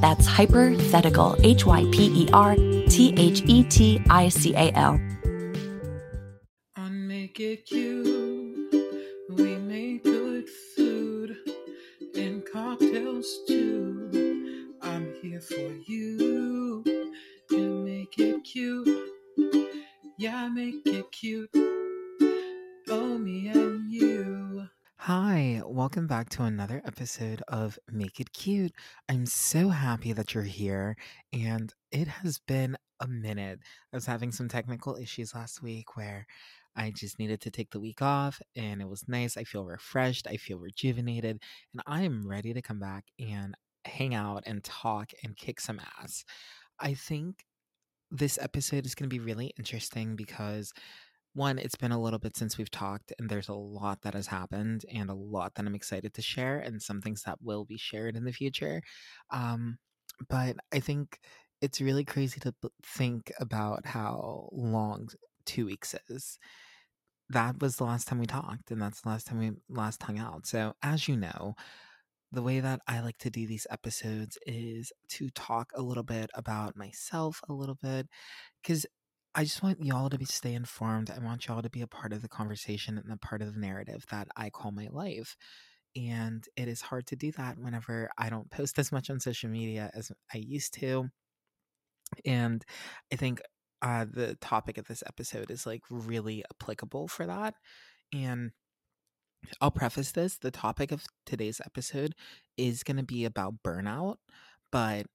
That's Hypothetical, Hyperthetical. On Make It Cute, we make good food and cocktails too. I'm here for you to make it cute. Yeah, make it cute. Oh, me and you. Hi, welcome back to another episode of Make It Cute. I'm so happy that you're here, and it has been a minute. I was having some technical issues last week where I just needed to take the week off, and it was nice. I feel refreshed, I feel rejuvenated, and I am ready to come back and hang out and talk and kick some ass. I think this episode is going to be really interesting because one, it's been a little bit since we've talked, and there's a lot that has happened and a lot that I'm excited to share and some things that will be shared in the future. But I think it's really crazy to think about how long 2 weeks is. That was the last time we talked, and that's the last time we last hung out. So as you know, the way that I like to do these episodes is to talk a little bit about myself a little bit, because I just want y'all to stay informed. I want y'all to be a part of the conversation and a part of the narrative that I call my life. And it is hard to do that whenever I don't post as much on social media as I used to. And I think the topic of this episode is like really applicable for that. And I'll preface this. The topic of today's episode is going to be about burnout, but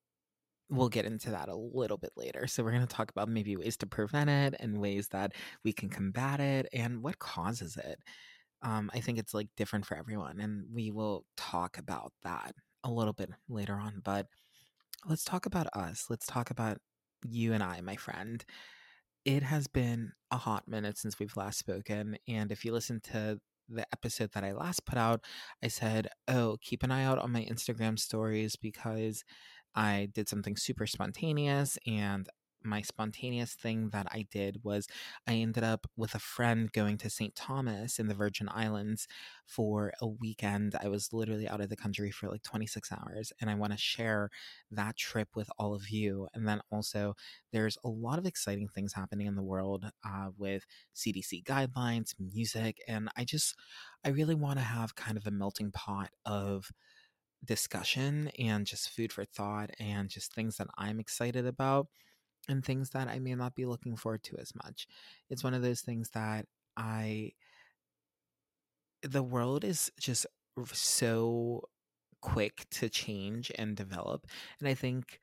we'll get into that a little bit later. So we're going to talk about maybe ways to prevent it and ways that we can combat it and what causes it. I think it's like different for everyone, and we will talk about that a little bit later on. But let's talk about us. Let's talk about you and I, my friend. It has been a hot minute since we've last spoken. And if you listen to the episode that I last put out, I said, keep an eye out on my Instagram stories because I did something super spontaneous, and my spontaneous thing that I did was I ended up with a friend going to St. Thomas in the Virgin Islands for a weekend. I was literally out of the country for like 26 hours, and I want to share that trip with all of you. And then also, there's a lot of exciting things happening in the world with CDC guidelines, music, and I really want to have kind of a melting pot of discussion and just food for thought and just things that I'm excited about and things that I may not be looking forward to as much. It's one of those things that the world is just so quick to change and develop. And I think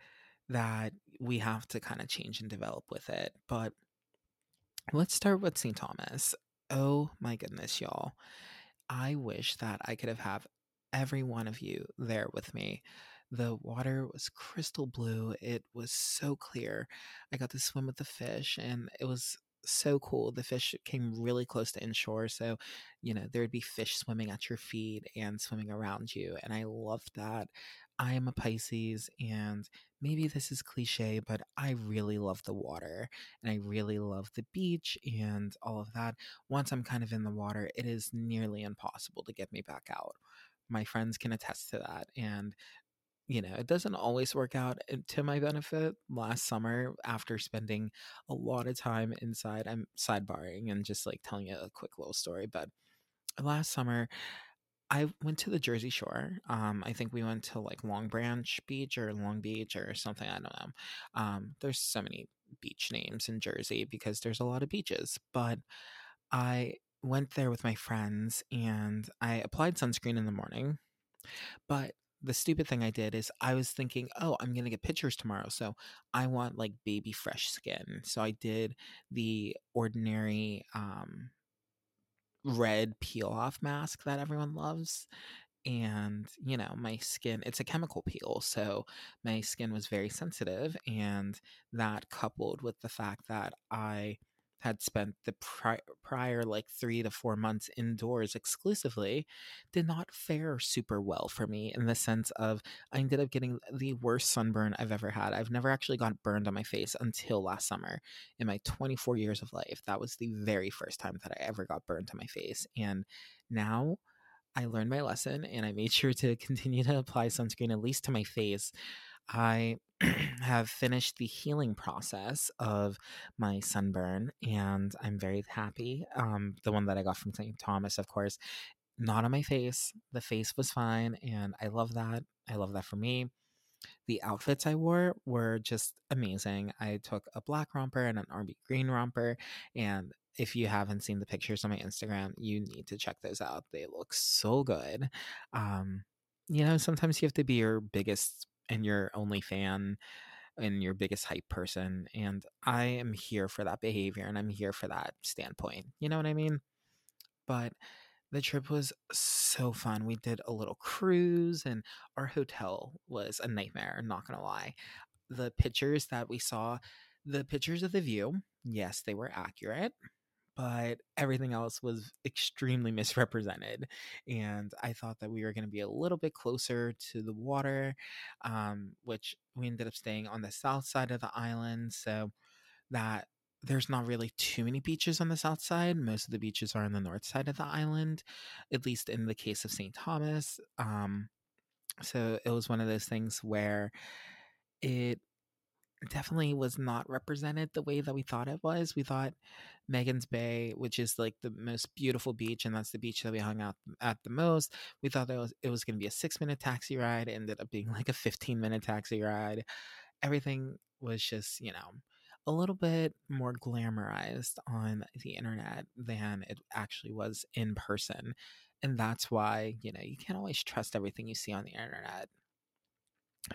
that we have to kind of change and develop with it. But let's start with St. Thomas. Oh my goodness, y'all. I wish that I could have every one of you there with me. The water was crystal blue. It was so clear. I got to swim with the fish, and it was so cool. The fish came really close to inshore, so there would be fish swimming at your feet and swimming around you, and I loved that. I am a Pisces, and maybe this is cliche, but I really love the water, and I really love the beach and all of that. Once I'm kind of in the water, it is nearly impossible to get me back out. My friends can attest to that. And, it doesn't always work out to my benefit. Last summer, after spending a lot of time inside, I'm sidebarring and just like telling you a quick little story. But last summer, I went to the Jersey Shore. I think we went to like Long Branch Beach or Long Beach or something. I don't know. There's so many beach names in Jersey because there's a lot of beaches. But I went there with my friends, and I applied sunscreen in the morning, but the stupid thing I did is I was thinking, I'm going to get pictures tomorrow, so I want like baby fresh skin. So I did the ordinary red peel off mask that everyone loves, And, you know, my skin, it's a chemical peel, so my skin was very sensitive. And that, coupled with the fact that I had spent the prior like 3 to 4 months indoors exclusively, did not fare super well for me, in the sense of I ended up getting the worst sunburn I've ever had. I've never actually got burned on my face until last summer. In my 24 years of life, that was the very first time that I ever got burned on my face. And now I learned my lesson, and I made sure to continue to apply sunscreen, at least to my face. I have finished the healing process of my sunburn, and I'm very happy. The one that I got from St. Thomas, of course, not on my face. The face was fine, and I love that. I love that for me. The outfits I wore were just amazing. I took a black romper and an army green romper, and if you haven't seen the pictures on my Instagram, you need to check those out. They look so good. You know, sometimes you have to be your biggest and your only fan and your biggest hype person. And I am here for that behavior, and I'm here for that standpoint. You know what I mean? But the trip was so fun. We did a little cruise, and our hotel was a nightmare, I'm not going to lie. The pictures that we saw, the pictures of the view, yes, they were accurate, but everything else was extremely misrepresented. And I thought that we were going to be a little bit closer to the water, which we ended up staying on the south side of the island. So that there's not really too many beaches on the south side. Most of the beaches are on the north side of the island, at least in the case of St. Thomas. So it was one of those things where it definitely was not represented the way that we thought it was. We thought Megan's Bay, which is like the most beautiful beach, and that's the beach that we hung out at the most. We thought it was going to be a 6-minute taxi ride. It ended up being like a 15-minute taxi ride. Everything was just, you know, a little bit more glamorized on the internet than it actually was in person. And that's why, you know, you can't always trust everything you see on the internet.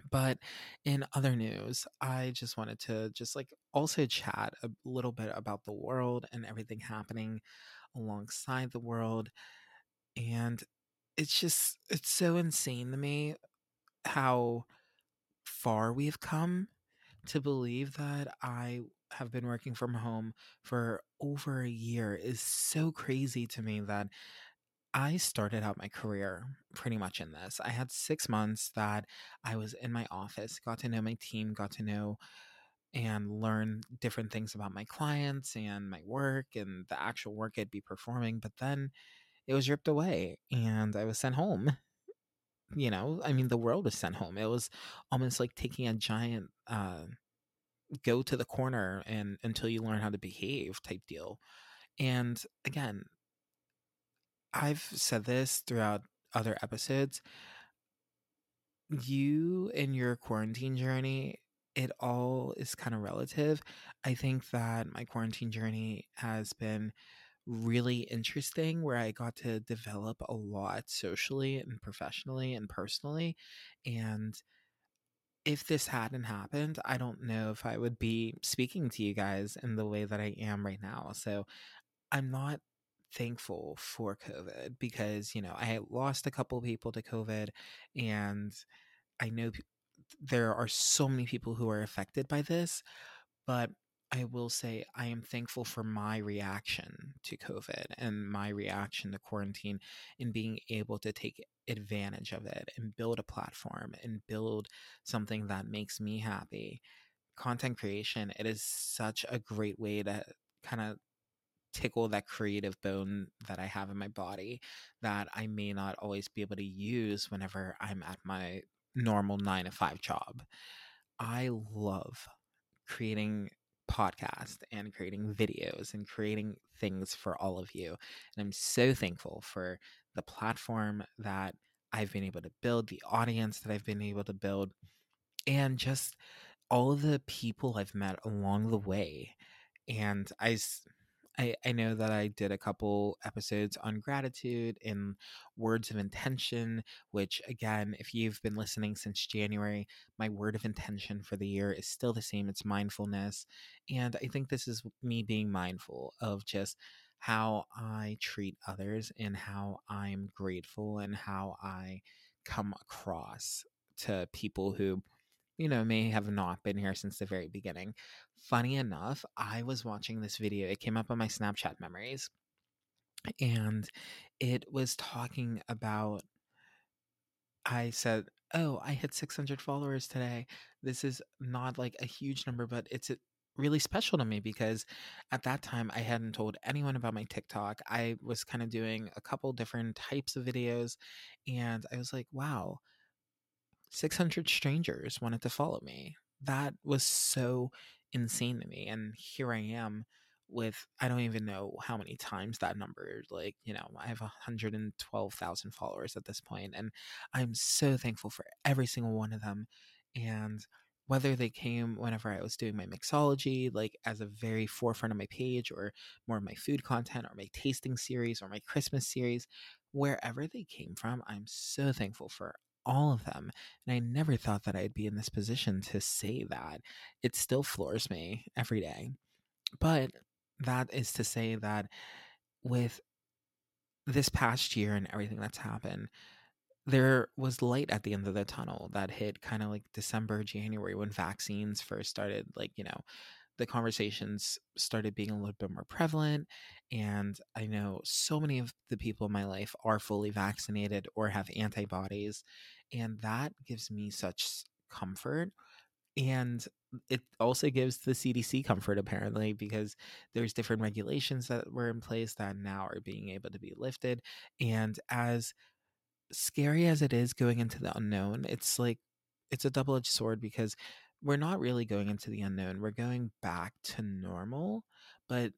But in other news, I just wanted to just like also chat a little bit about the world and everything happening alongside the world. And it's so insane to me how far we've come to believe that I have been working from home for over a year. Is so crazy to me that I started out my career pretty much in this. I had 6 months that I was in my office, got to know my team, got to know and learn different things about my clients and my work and the actual work I'd be performing. But then it was ripped away and I was sent home. You know, I mean, the world was sent home. It was almost like taking a giant go to the corner and until you learn how to behave type deal. And again, I've said this throughout other episodes. You and your quarantine journey, it all is kind of relative. I think that my quarantine journey has been really interesting, where I got to develop a lot socially and professionally and personally. And if this hadn't happened, I don't know if I would be speaking to you guys in the way that I am right now. So I'm not thankful for COVID because, you know, I lost a couple people to COVID, and I know there are so many people who are affected by this, but I will say I am thankful for my reaction to COVID and my reaction to quarantine and being able to take advantage of it and build a platform and build something that makes me happy. Content creation, it is such a great way to kind of tickle that creative bone that I have in my body that I may not always be able to use whenever I'm at my normal 9-to-5 job. I love creating podcasts and creating videos and creating things for all of you. And I'm so thankful for the platform that I've been able to build, the audience that I've been able to build, and just all of the people I've met along the way. And I know that I did a couple episodes on gratitude and words of intention, which again, if you've been listening since January, my word of intention for the year is still the same. It's mindfulness. And I think this is me being mindful of just how I treat others and how I'm grateful and how I come across to people who, you know, may have not been here since the very beginning. Funny enough, I was watching this video. It came up on my Snapchat memories, and it was talking about, I said, oh, I hit 600 followers today. This is not like a huge number, but it's really special to me because at that time I hadn't told anyone about my TikTok. I was kind of doing a couple different types of videos, and I was like, wow, 600 strangers wanted to follow me. That was so insane to me. And here I am with, I don't even know how many times that number, like, you know, I have 112,000 followers at this point, and I'm so thankful for every single one of them. And whether they came whenever I was doing my mixology, like as a very forefront of my page, or more of my food content, or my tasting series, or my Christmas series, wherever they came from, I'm so thankful for all of them. And I never thought that I'd be in this position to say that. It still floors me every day. But that is to say that with this past year and everything that's happened, there was light at the end of the tunnel that hit kind of like December, January, when vaccines first started, like, you know, the conversations started being a little bit more prevalent. And I know so many of the people in my life are fully vaccinated or have antibodies. And that gives me such comfort. And it also gives the CDC comfort, apparently, because there's different regulations that were in place that now are being able to be lifted. And as scary as it is going into the unknown, it's like it's a double-edged sword, because we're not really going into the unknown. We're going back to normal, but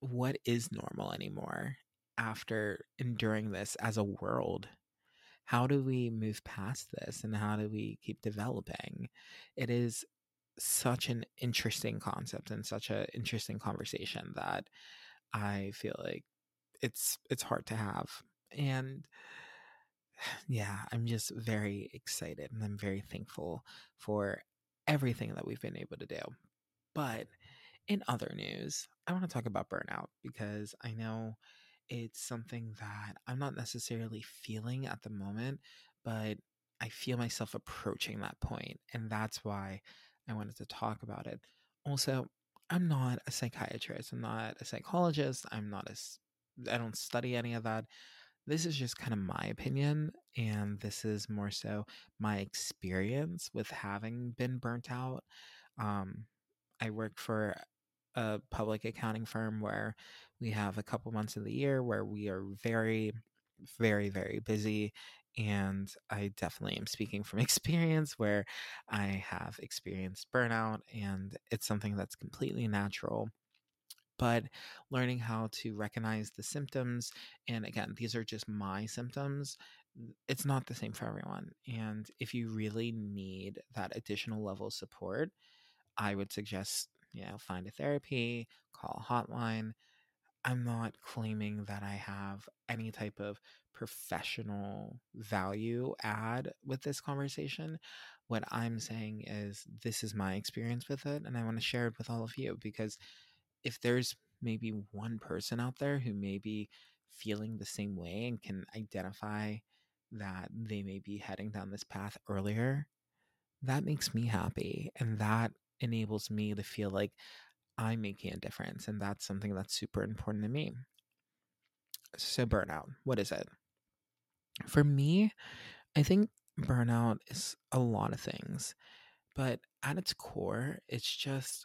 what is normal anymore after enduring this as a world? How do we move past this, and how do we keep developing? It is such an interesting concept and such an interesting conversation that I feel like it's hard to have. And yeah, I'm just very excited, and I'm very thankful for everything that we've been able to do. But in other news, I want to talk about burnout, because I know it's something that I'm not necessarily feeling at the moment, but I feel myself approaching that point, and that's why I wanted to talk about it. Also, I'm not a psychiatrist. I'm not a psychologist. I don't study any of that. This is just kind of my opinion, and this is more so my experience with having been burnt out. I work for a public accounting firm where we have a couple months of the year where we are very, very, very busy, and I definitely am speaking from experience where I have experienced burnout, and it's something that's completely natural. But learning how to recognize the symptoms, and again, these are just my symptoms, it's not the same for everyone. And if you really need that additional level of support, I would suggest, you know, find a therapy, call a hotline. I'm not claiming that I have any type of professional value add with this conversation. What I'm saying is this is my experience with it, and I want to share it with all of you, because if there's maybe one person out there who may be feeling the same way and can identify that they may be heading down this path earlier, that makes me happy, and that enables me to feel like I'm making a difference, and that's something that's super important to me. So burnout, what is it? For me, I think burnout is a lot of things, but at its core, it's just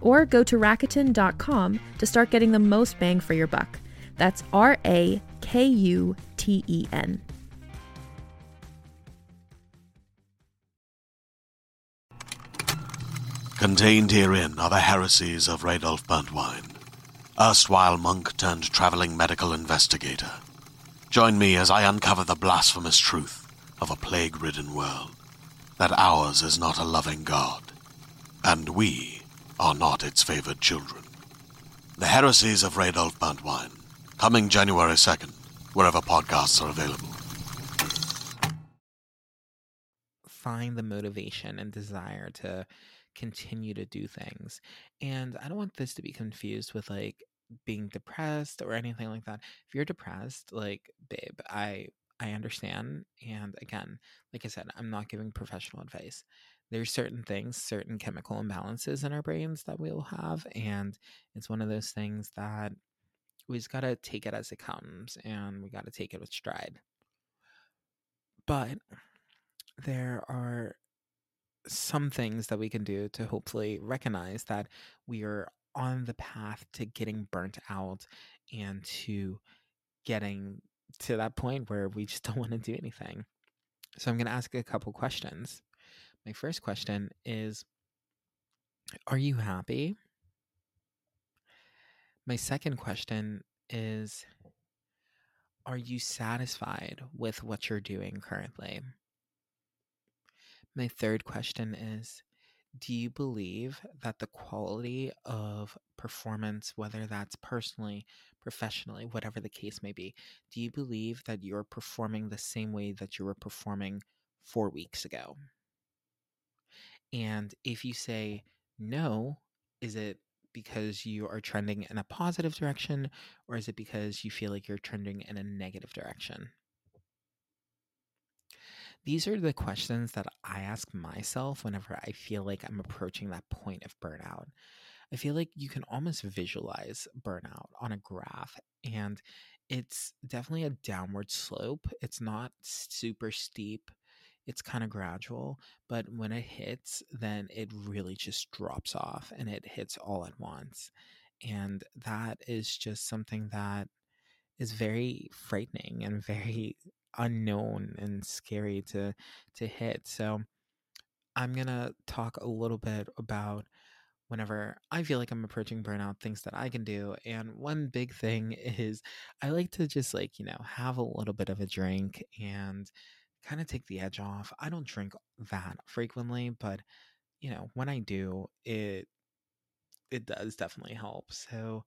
Or go to Rakuten.com to start getting the most bang for your buck. That's Rakuten. Contained herein are the heresies of Radolf Burntwine, erstwhile monk-turned-traveling medical investigator. Join me as I uncover the blasphemous truth of a plague-ridden world, that ours is not a loving God, and we are not its favored children. The heresies of Radolf Burntwine, coming January 2nd, wherever podcasts are available. Find the motivation and desire to continue to do things. And I don't want this to be confused with, like, being depressed or anything like that. If you're depressed, like, babe, I understand. And again, like I said, I'm not giving professional advice. There's certain things, certain chemical imbalances in our brains that we'll have. And it's one of those things that we just got to take it as it comes, and we got to take it with stride. But there are some things that we can do to hopefully recognize that we are on the path to getting burnt out and to getting to that point where we just don't want to do anything. So I'm going to ask a couple questions. My first question is, are you happy? My second question is, are you satisfied with what you're doing currently? My third question is, do you believe that the quality of performance, whether that's personally, professionally, whatever the case may be, do you believe that you're performing the same way that you were performing 4 weeks ago? And if you say no, is it because you are trending in a positive direction, or is it because you feel like you're trending in a negative direction? These are the questions that I ask myself whenever I feel like I'm approaching that point of burnout. I feel like you can almost visualize burnout on a graph, and it's definitely a downward slope. It's not super steep. It's kind of gradual, but when it hits, then it really just drops off and it hits all at once. And that is just something that is very frightening and very unknown and scary to hit. So I'm going to talk a little bit about whenever I feel like I'm approaching burnout, things that I can do. And one big thing is I like to just, like, you know, have a little bit of a drink and kind of take the edge off. I don't drink that frequently, but, you know, when I do, it does definitely help. So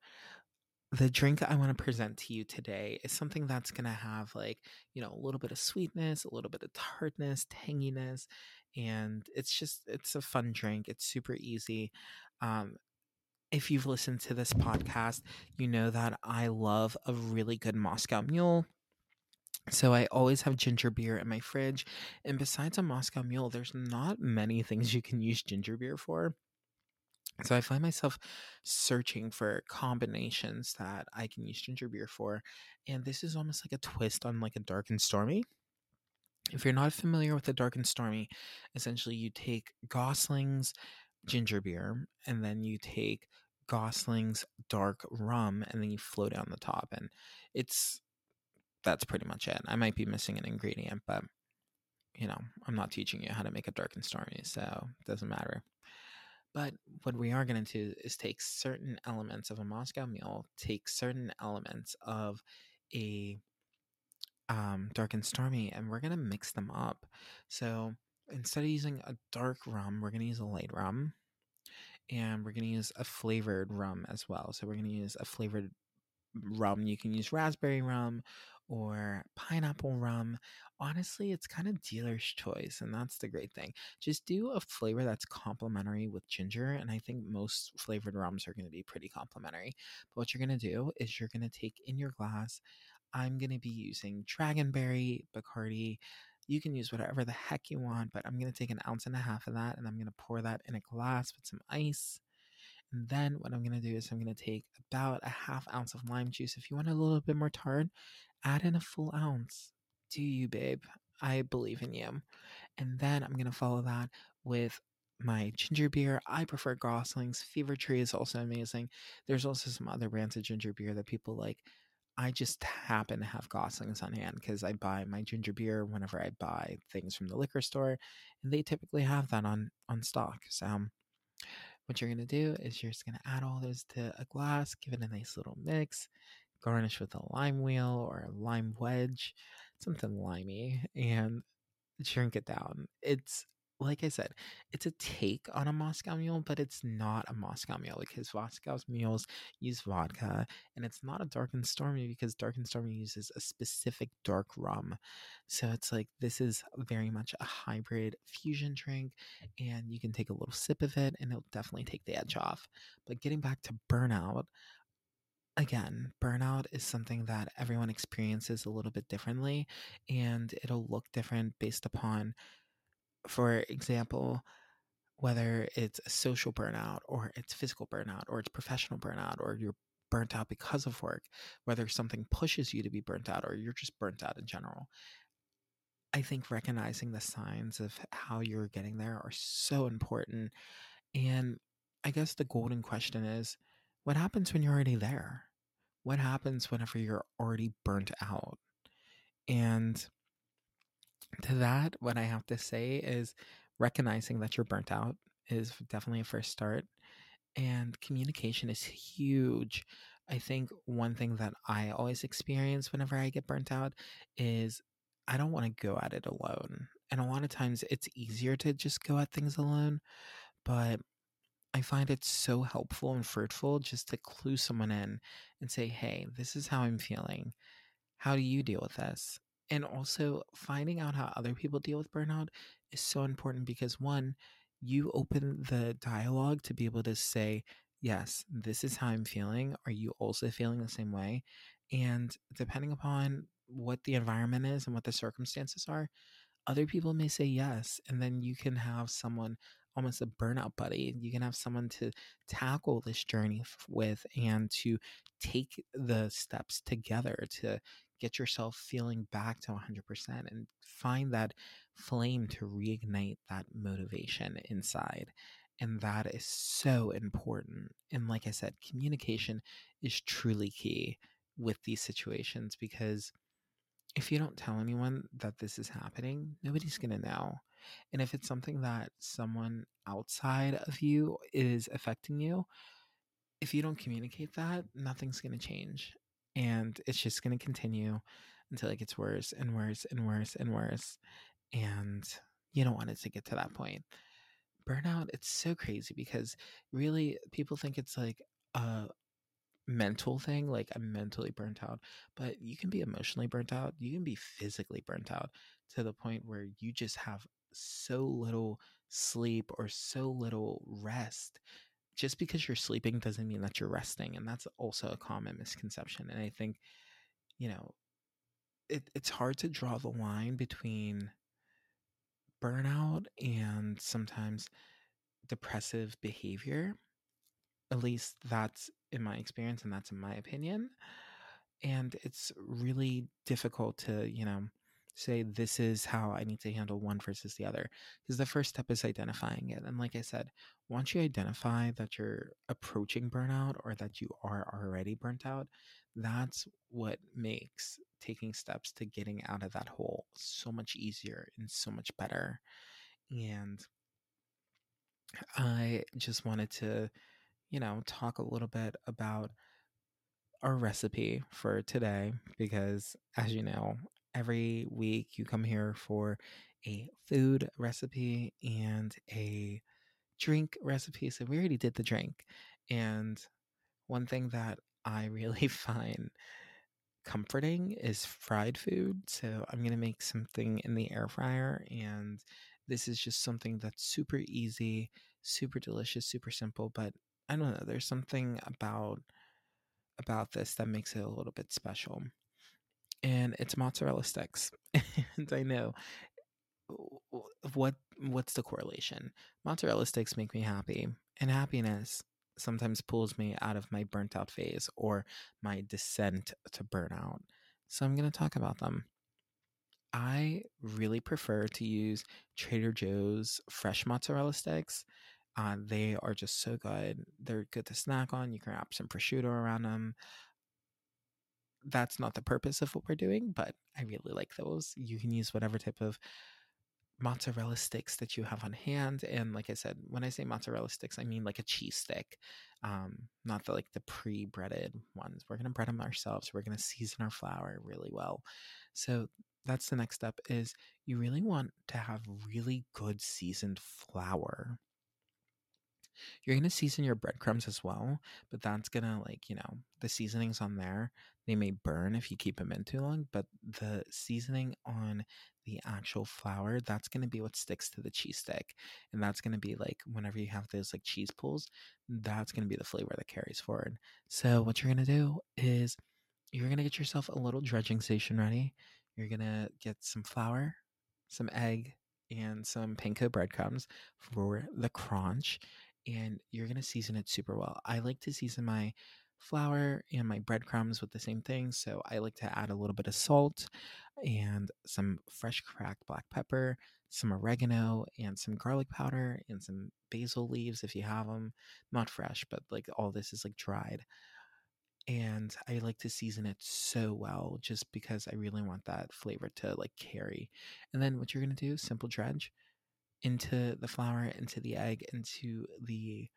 the drink I want to present to you today is something that's going to have, like, you know, a little bit of sweetness, a little bit of tartness, tanginess, and it's a fun drink. It's super easy. If you've listened to this podcast, you know that I love a really good Moscow Mule. So I always have ginger beer in my fridge. And besides a Moscow Mule, there's not many things you can use ginger beer for. So I find myself searching for combinations that I can use ginger beer for. And this is almost like a twist on, like, a dark and stormy. If you're not familiar with the dark and stormy, essentially you take Gosling's ginger beer, and then you take Gosling's dark rum, and then you float down the top. And that's pretty much it. I might be missing an ingredient, but, you know, I'm not teaching you how to make a dark and stormy, so it doesn't matter. But what we are going to do is take certain elements of a Moscow Mule, take certain elements of a dark and stormy, and we're going to mix them up. So instead of using a dark rum, we're going to use a light rum, and we're going to use a flavored rum as well. So we're going to use a flavored rum. You can use raspberry rum or pineapple rum. Honestly, it's kind of dealer's choice, and that's the great thing. Just do a flavor that's complementary with ginger, and I think most flavored rums are going to be pretty complementary. But what you're going to do is you're going to take in your glass, I'm going to be using dragonberry, Bacardi. You can use whatever the heck you want, but I'm going to take 1.5 ounces of that, and I'm going to pour that in a glass with some ice. And then what I'm going to do is I'm going to take about a half ounce of lime juice. If you want a little bit more tart, add in a full ounce. Do you, babe? I believe in you. And then I'm going to follow that with my ginger beer. I prefer Gosling's. Fever Tree is also amazing. There's also some other brands of ginger beer that people like. I just happen to have Gosling's on hand because I buy my ginger beer whenever I buy things from the liquor store, and they typically have that on stock. So what you're going to do is you're just going to add all those to a glass, give it a nice little mix, garnish with a lime wheel or a lime wedge, something limey, and drink it down. It's, like I said, it's a take on a Moscow Mule, but it's not a Moscow Mule because Moscow Mules use vodka, and it's not a Dark and Stormy because Dark and Stormy uses a specific dark rum. So it's like, this is very much a hybrid fusion drink, and you can take a little sip of it, and it'll definitely take the edge off. But getting back to burnout, again, burnout is something that everyone experiences a little bit differently, and it'll look different based upon, for example, whether it's a social burnout or it's physical burnout or it's professional burnout or you're burnt out because of work, whether something pushes you to be burnt out or you're just burnt out in general. I think recognizing the signs of how you're getting there are so important. And I guess the golden question is, what happens when you're already there? What happens whenever you're already burnt out? And to that, what I have to say is recognizing that you're burnt out is definitely a first start. And communication is huge. I think one thing that I always experience whenever I get burnt out is I don't want to go at it alone. And a lot of times it's easier to just go at things alone, but I find it so helpful and fruitful just to clue someone in and say, hey, this is how I'm feeling. How do you deal with this? And also finding out how other people deal with burnout is so important because, one, you open the dialogue to be able to say, yes, this is how I'm feeling. Are you also feeling the same way? And depending upon what the environment is and what the circumstances are, other people may say yes. And then you can have someone, almost a burnout buddy, you can have someone to tackle this journey with and to take the steps together to get yourself feeling back to 100% and find that flame to reignite that motivation inside. And that is so important. And like I said, communication is truly key with these situations because if you don't tell anyone that this is happening, nobody's going to know. And if it's something that someone outside of you is affecting you, if you don't communicate that, nothing's going to change. And it's just going to continue until it gets worse and worse and worse and worse. And you don't want it to get to that point. Burnout, it's so crazy because really people think it's like a mental thing, like I'm mentally burnt out. But you can be emotionally burnt out. You can be physically burnt out to the point where you just have so little sleep or so little rest. Just because you're sleeping doesn't mean that you're resting. And that's also a common misconception. And I think, you know, it's hard to draw the line between burnout and sometimes depressive behavior. At least that's in my experience and that's in my opinion. And it's really difficult to, you know, say this is how I need to handle one versus the other, because the first step is identifying it. And like I said, once you identify that you're approaching burnout or that you are already burnt out, that's what makes taking steps to getting out of that hole so much easier and so much better. And I just wanted to, you know, talk a little bit about our recipe for today, because as you know, every week you come here for a food recipe and a drink recipe. So we already did the drink. And one thing that I really find comforting is fried food. So I'm going to make something in the air fryer. And this is just something that's super easy, super delicious, super simple. But I don't know, there's something about this that makes it a little bit special. And it's mozzarella sticks. And I know, what's the correlation? Mozzarella sticks make me happy, and happiness sometimes pulls me out of my burnt out phase or my descent to burnout. So I'm going to talk about them. I really prefer to use Trader Joe's fresh mozzarella sticks. They are just so good. They're good to snack on. You can wrap some prosciutto around them. That's not the purpose of what we're doing, but I really like those. You can use whatever type of mozzarella sticks that you have on hand. And like I said, when I say mozzarella sticks, I mean like a cheese stick, not the, like the pre-breaded ones. We're going to bread them ourselves. We're going to season our flour really well. So that's the next step, is you really want to have really good seasoned flour. You're going to season your breadcrumbs as well, but that's going to, like, you know, the seasonings on there, they may burn if you keep them in too long, but the seasoning on the actual flour, that's going to be what sticks to the cheese stick. And that's going to be like, whenever you have those like cheese pulls, that's going to be the flavor that carries forward. So what you're going to do is you're going to get yourself a little dredging station ready. You're going to get some flour, some egg, and some panko breadcrumbs for the crunch. And you're going to season it super well. I like to season my flour and my breadcrumbs with the same thing. So I like to add a little bit of salt and some fresh cracked black pepper, some oregano, and some garlic powder, and some basil leaves if you have them. Not fresh, but like all this is like dried. And I like to season it so well just because I really want that flavor to like carry. And then what you're going to do, simple dredge into the flour, into the egg, into the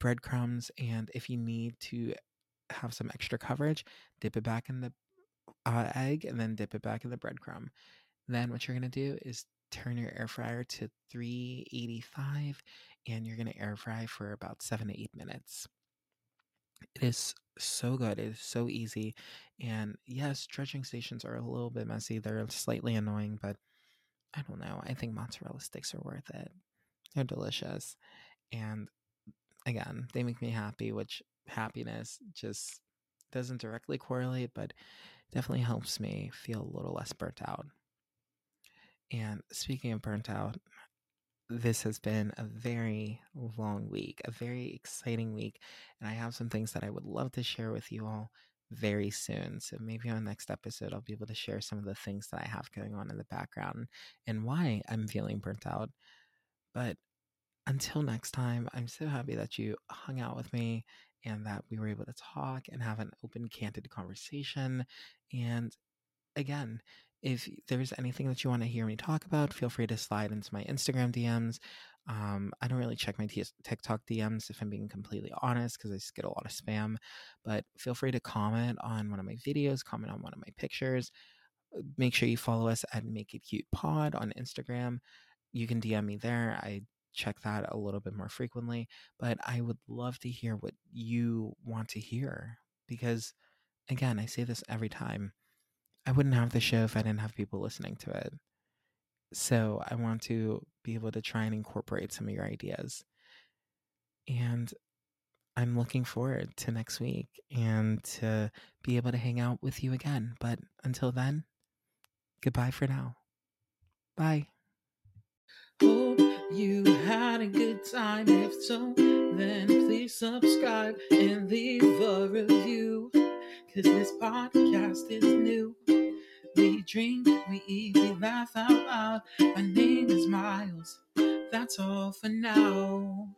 breadcrumbs. And if you need to have some extra coverage, dip it back in the egg and then dip it back in the breadcrumb. Then what you're going to do is turn your air fryer to 385 and you're going to air fry for about 7 to 8 minutes. It is so good. It is so easy. And yes, dredging stations are a little bit messy. They're slightly annoying, but I don't know. I think mozzarella sticks are worth it. They're delicious. And again, they make me happy, which happiness just doesn't directly correlate, but definitely helps me feel a little less burnt out. And speaking of burnt out, this has been a very long week, a very exciting week. And I have some things that I would love to share with you all very soon. So maybe on the next episode, I'll be able to share some of the things that I have going on in the background and why I'm feeling burnt out. But until next time, I'm so happy that you hung out with me and that we were able to talk and have an open, candid conversation. And again, if there's anything that you want to hear me talk about, feel free to slide into my Instagram DMs. I don't really check my TikTok DMs, if I'm being completely honest, because I just get a lot of spam. But feel free to comment on one of my videos, comment on one of my pictures. Make sure you follow us at Make It Cute Pod on Instagram. You can DM me there. I check that a little bit more frequently. But I would love to hear what you want to hear, because, again, I say this every time. I wouldn't have the show if I didn't have people listening to it. So I want to be able to try and incorporate some of your ideas. And I'm looking forward to next week and to be able to hang out with you again. But until then, goodbye for now. Bye. Hope you had a good time. If so, then please subscribe and leave a review. Cause this podcast is new. We drink, we eat, we laugh out loud. My name is Miles. That's all for now.